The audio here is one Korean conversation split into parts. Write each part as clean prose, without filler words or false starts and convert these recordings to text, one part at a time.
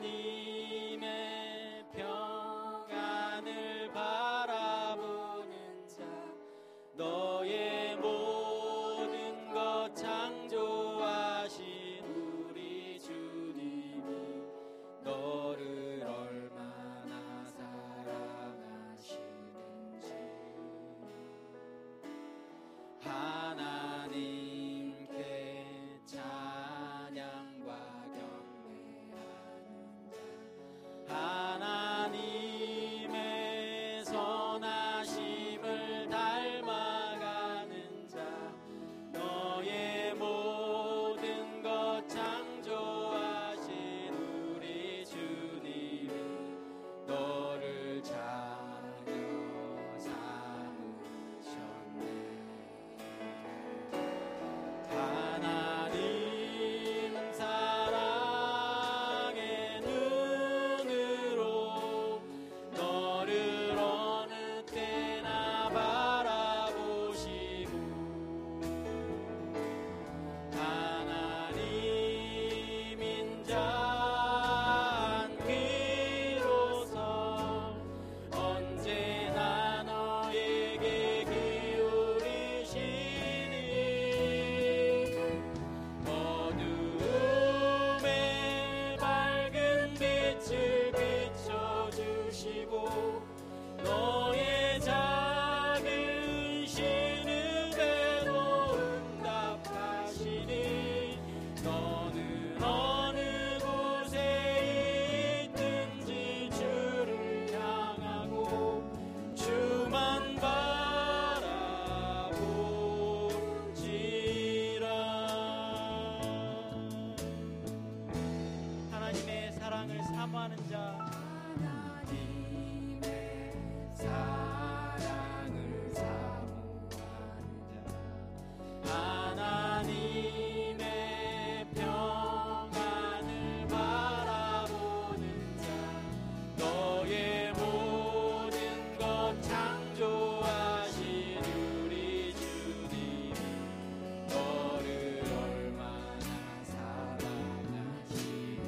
하나님의 평안을 바라보는 자, 너의 모든 것 창조하신 우리 주님이 너를 얼마나 사랑하시는지 하나님께 찬양과 하나님의 선하심을 닮아가는 자, 너의 모든 것 창조하신 우리 주님이 너를 자녀 삼으셨네. 하나님 사랑 너의 작은 신음에도 응답하시니 너는 어느 곳에 있든지 주를 향하고 주만 바라본지라. 하나님의 사랑을 사모하는 자, 사랑을 사모하는 자, 하나님의 평안을 바라보는 자, 너의 모든 것 창조하신 우리 주님이 너를 얼마나 사랑하시는지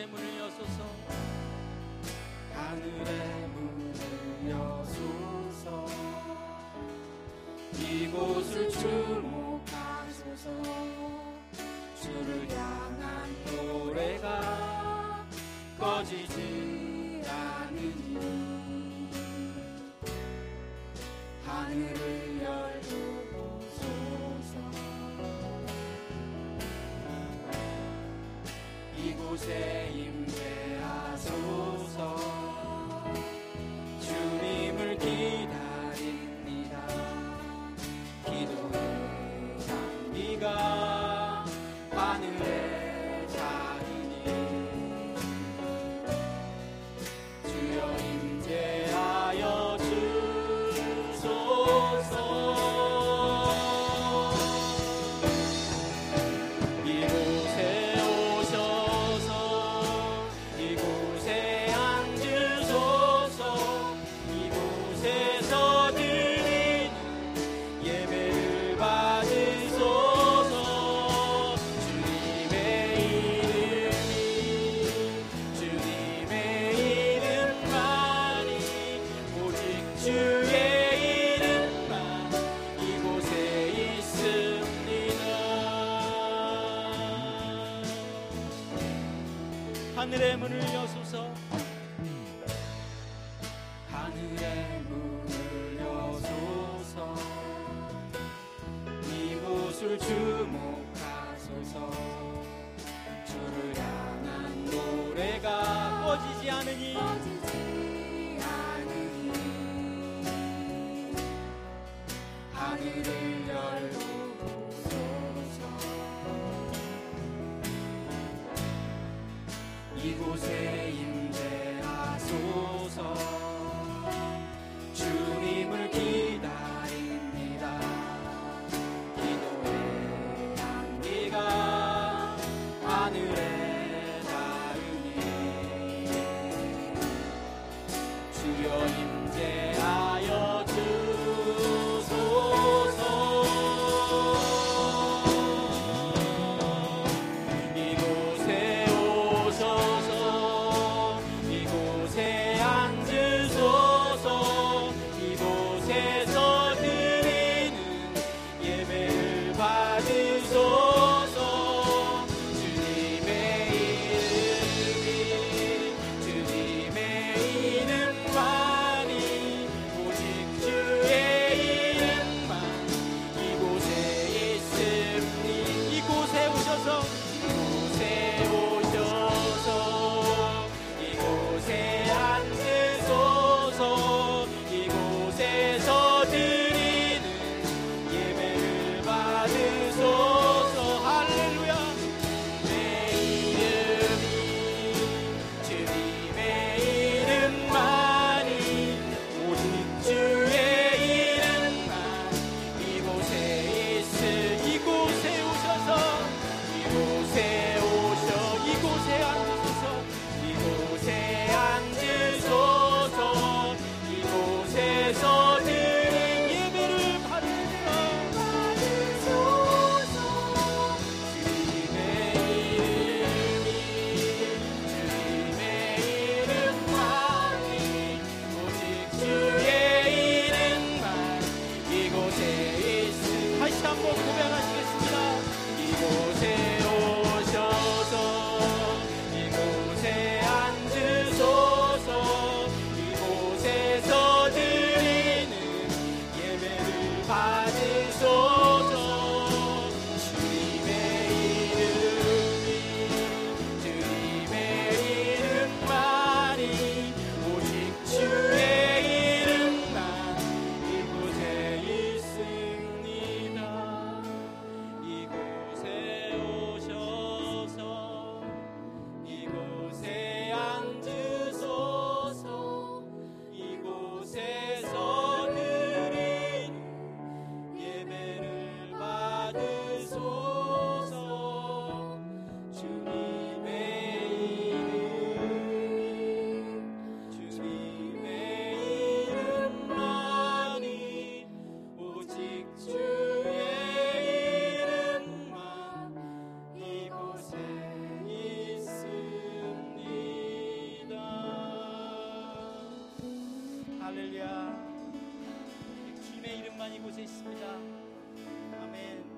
하늘의 문을 여소서, 하늘의 문을 여소서, 이곳을 주목하소서. 주를 향한 노래가 꺼지지 않으니 하늘을 열고 이곳에 임재하소서. 주님을 기다립니다. 기도의 향기가 하늘에 자리니 주여 임재하여 주소서. 하늘의 문을 여소서, 하늘의 문을 여소서, 이곳을 주목하소서. 주를 향한 노래가 꺼지지 않으니 하늘을 열고 이곳에 임재하소서. 주님을 기다립니다. 기도의 향기가 하늘에 닿으니 할렐루야. 주님의 이름만 이곳에 있습니다. 아멘.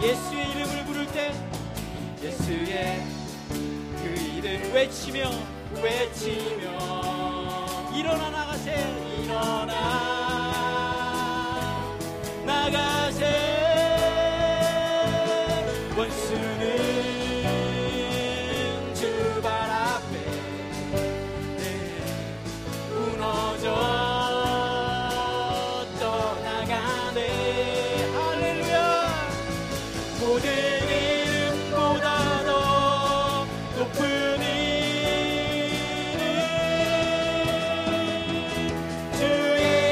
예수의 이름을 부를 때 예수의 그 이름 외치며 일어나 나가세, 일어나 나가세. 원수는 주 발 앞에 무너져 주의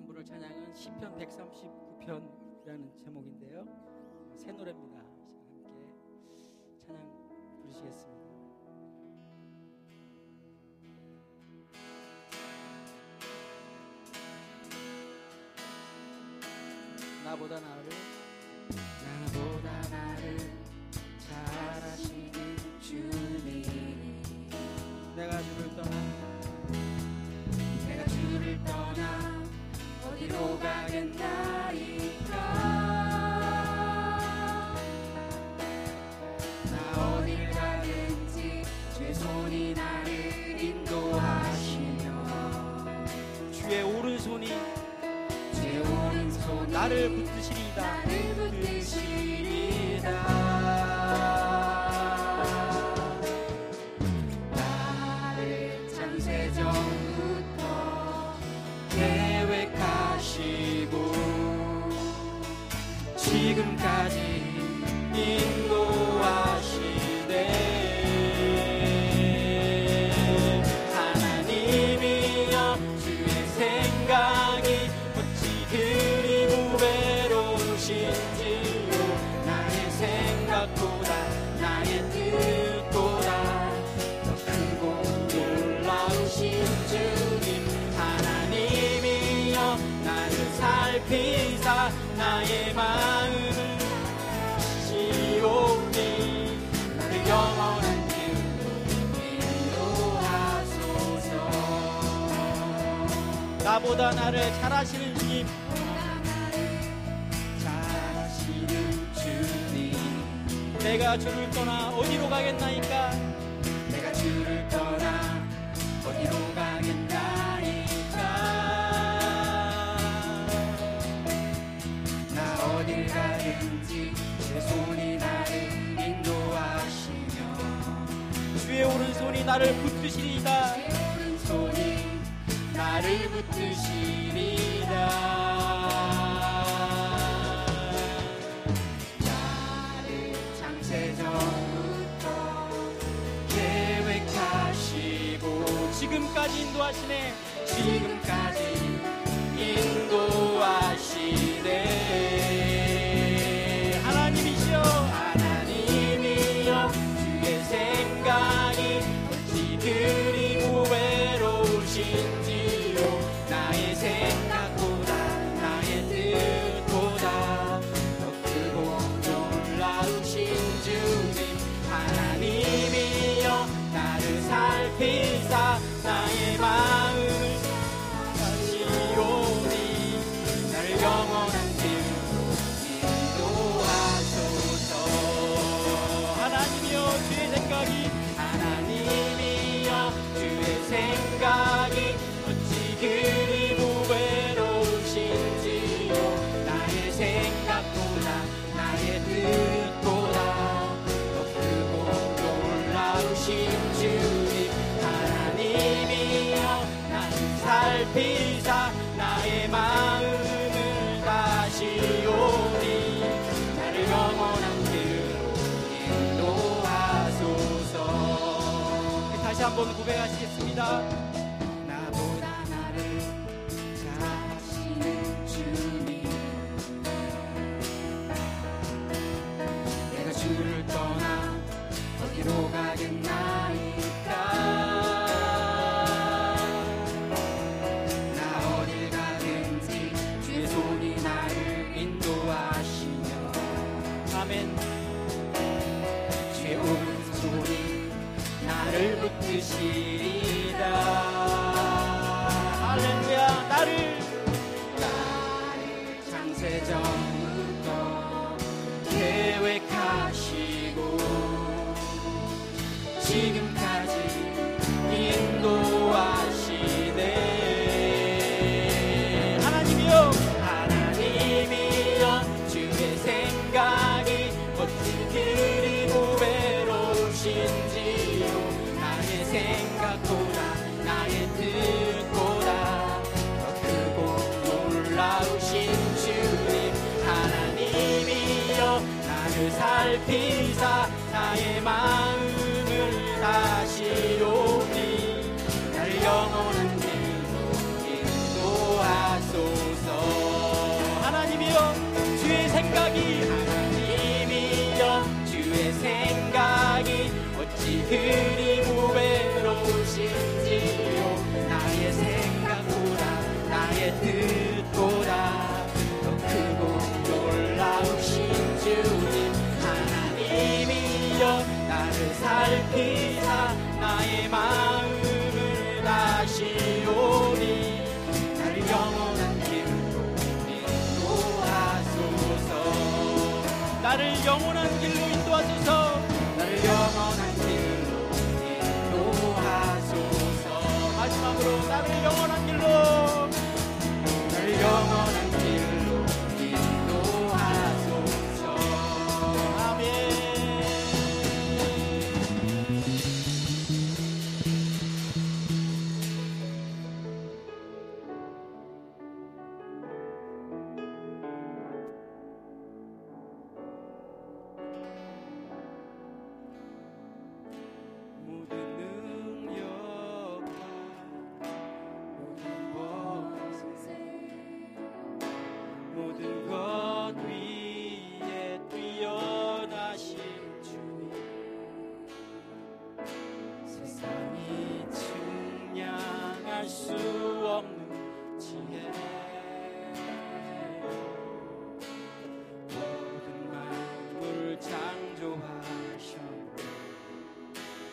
감사함부를 찬양은 시편 139편이라는 제목인데요. 새 노래입니다. 함께 찬양 부르시겠습니다. 나보다 나를 잘하시는 주님, 내가 주를 떠나 어디로 가겠나이까. 나 어딜 가든지 주의 손이 나를 인도하시며 주의 오른손이 나를 붙드시리이다. 지금까지 인도하시네. 하나님이여 주의 생각이 어찌 그리 무배로우신지요. 나의 생각보다 나의 뜻보다 더 크고 놀라우신 주님, 하나님이여 나를 살피사 나의 마음을 지옵니 나를 영원한 길로 인도하소서. 나보다 나를 잘하시는 주님, 내가 주를 떠나 어디로 가겠나이까. 어딜 가든지 주의 손이 나를 인도하시며 주의 오른손이 나를 붙드시리다. 나를 창세전부터 계획하시고 지금까지 인도하시네. 하나님이여 주의 생각이 어찌 그리 무외로우신지요. 나의 생각보다 나의 뜻보다 더 크고 놀라우신 주님, 하나님이여 나를 살피사 나의 마음을 사시오니 나를 영원한 하나님이여 주의 생각이 어찌 그리 무배로우신지요. 나의 생각보다 나의 뜻보다 더 크고 놀라우신 주님, 하나님이여 나를 살피사 나의 마음을 다시오니 나를 영원한 다시 한번 고백하시겠습니다. 나보다 나를 잘하시는 주님, 내가 주를 떠나 어디로 가겠나이까. 나 어딜 가든지 주의 손이 나를 인도하시며 아멘. 주의 오른손이 나를 붙드시리다. 할렐루야. 나를 창세전부터 계획하시고 지금까지 인도하시네. 하나님이여 주의 생각이 어찌 그리 무배로우신지 생각보다 나의 뜻보다 더 크고 놀라우신 주님, 하나님이여 나를 살피사 나의 마음을 다시오니 나를 영원한 길로 인도하소서. 나를 영원한 길로 인도하소서. 나를 영원한 길로 인도하소서. 마지막으로 나를 영원한 길로, 나를 영원한 길로 인도하소서. 아멘.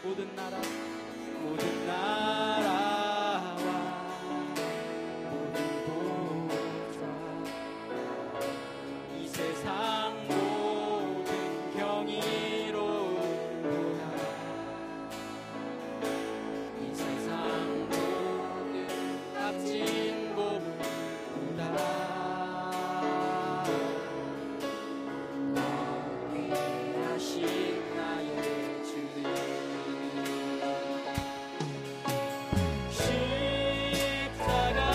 모든 능력과 모든 권세, 모든 것 위에 뛰어나신 주님, 세상이 측량할 수 없는 지혜, 모든 만물 창조하셨네. 모든 나라와 모든 보좌, 이 세상 모든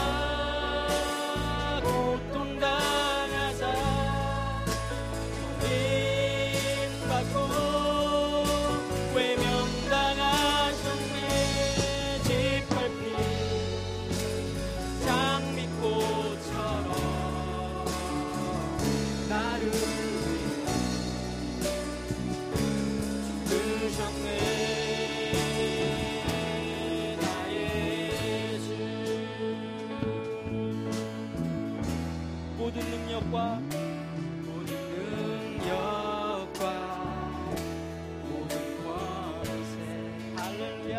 경이로운 도다. 이 세상 모든 값진 보다 너 위하신 나의 주님, 십자가 고통당하자 고민받고 외면당하셨네. 지펄빛 장미꽃처럼 나를 위해 죽으셨네. 나의 주, 모든 능력과 모든 권세, 할렐루야,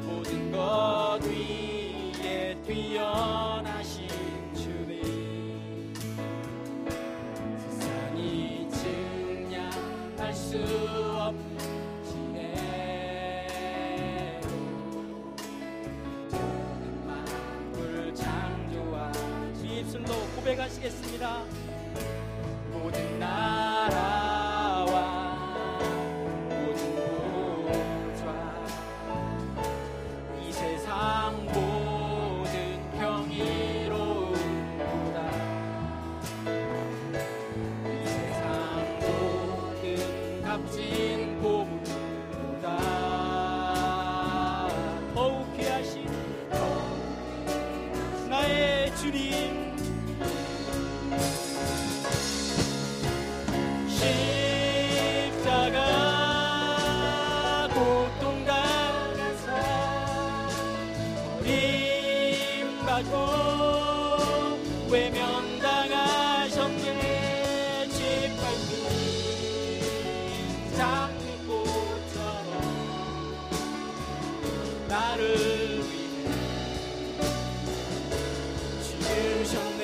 모든 것 위에 뛰어나신 주님, 세상이 증량할 수 없는 지혜로 모든 만물 창조하신 주, 입술로 고백하시겠습니다. 모든 나라와 모든 보좌, 이 세상 모든 경이로운 보다 이 세상 모든 값진 보물보다 더욱 귀하신 나의 주님, 십자가 고통당하사 버림받고 외면당하셨네. 지펄빛 장미꽃처럼 나를 위해 죽으셨네.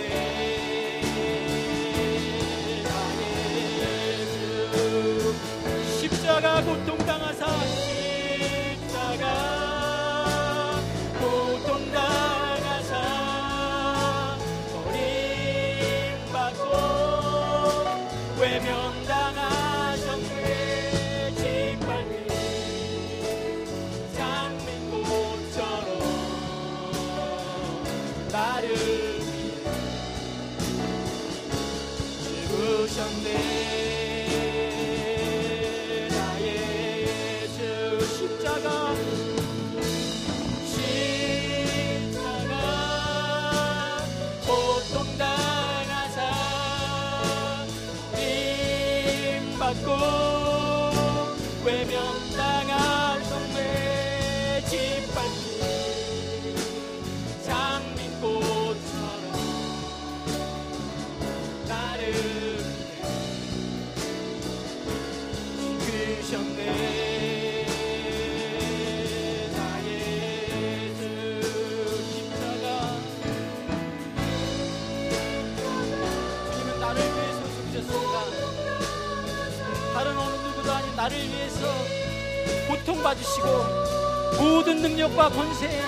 십자가 고통당하사 버림받고 외면당하셨네. 지펄빛 장미꽃처럼 나를 위해 죽으셨네. 십자가 고통당하사 버림받고 외면당하셨네. 지펄빛 장미꽃처럼 나를 위해 나를 위해서 고통받으시고 모든 능력과 권세,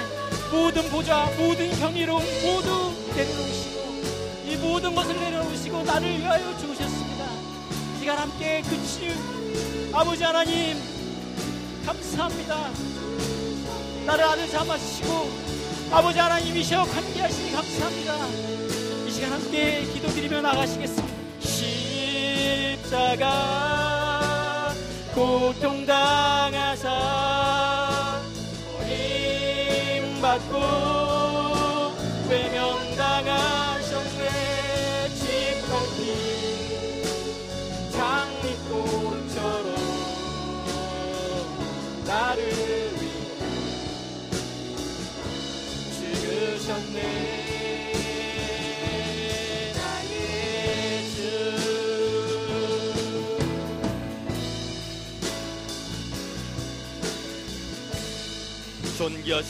모든 보좌, 모든 혐의로움 모두 내려놓으시고 이 모든 것을 내려놓으시고 나를 위하여 주셨습니다. 이 시간 함께 그 치유 아버지 하나님 감사합니다. 나를 아들 삼아주시고 아버지 하나님이시여 함께하시니 감사합니다. 이 시간 함께 기도드리며 나가시겠습니다. 십자가 고통당하사 버림받고 외면당하셨네. 짙어진 장미꽃처럼 나를 내 나의 주 존귀하신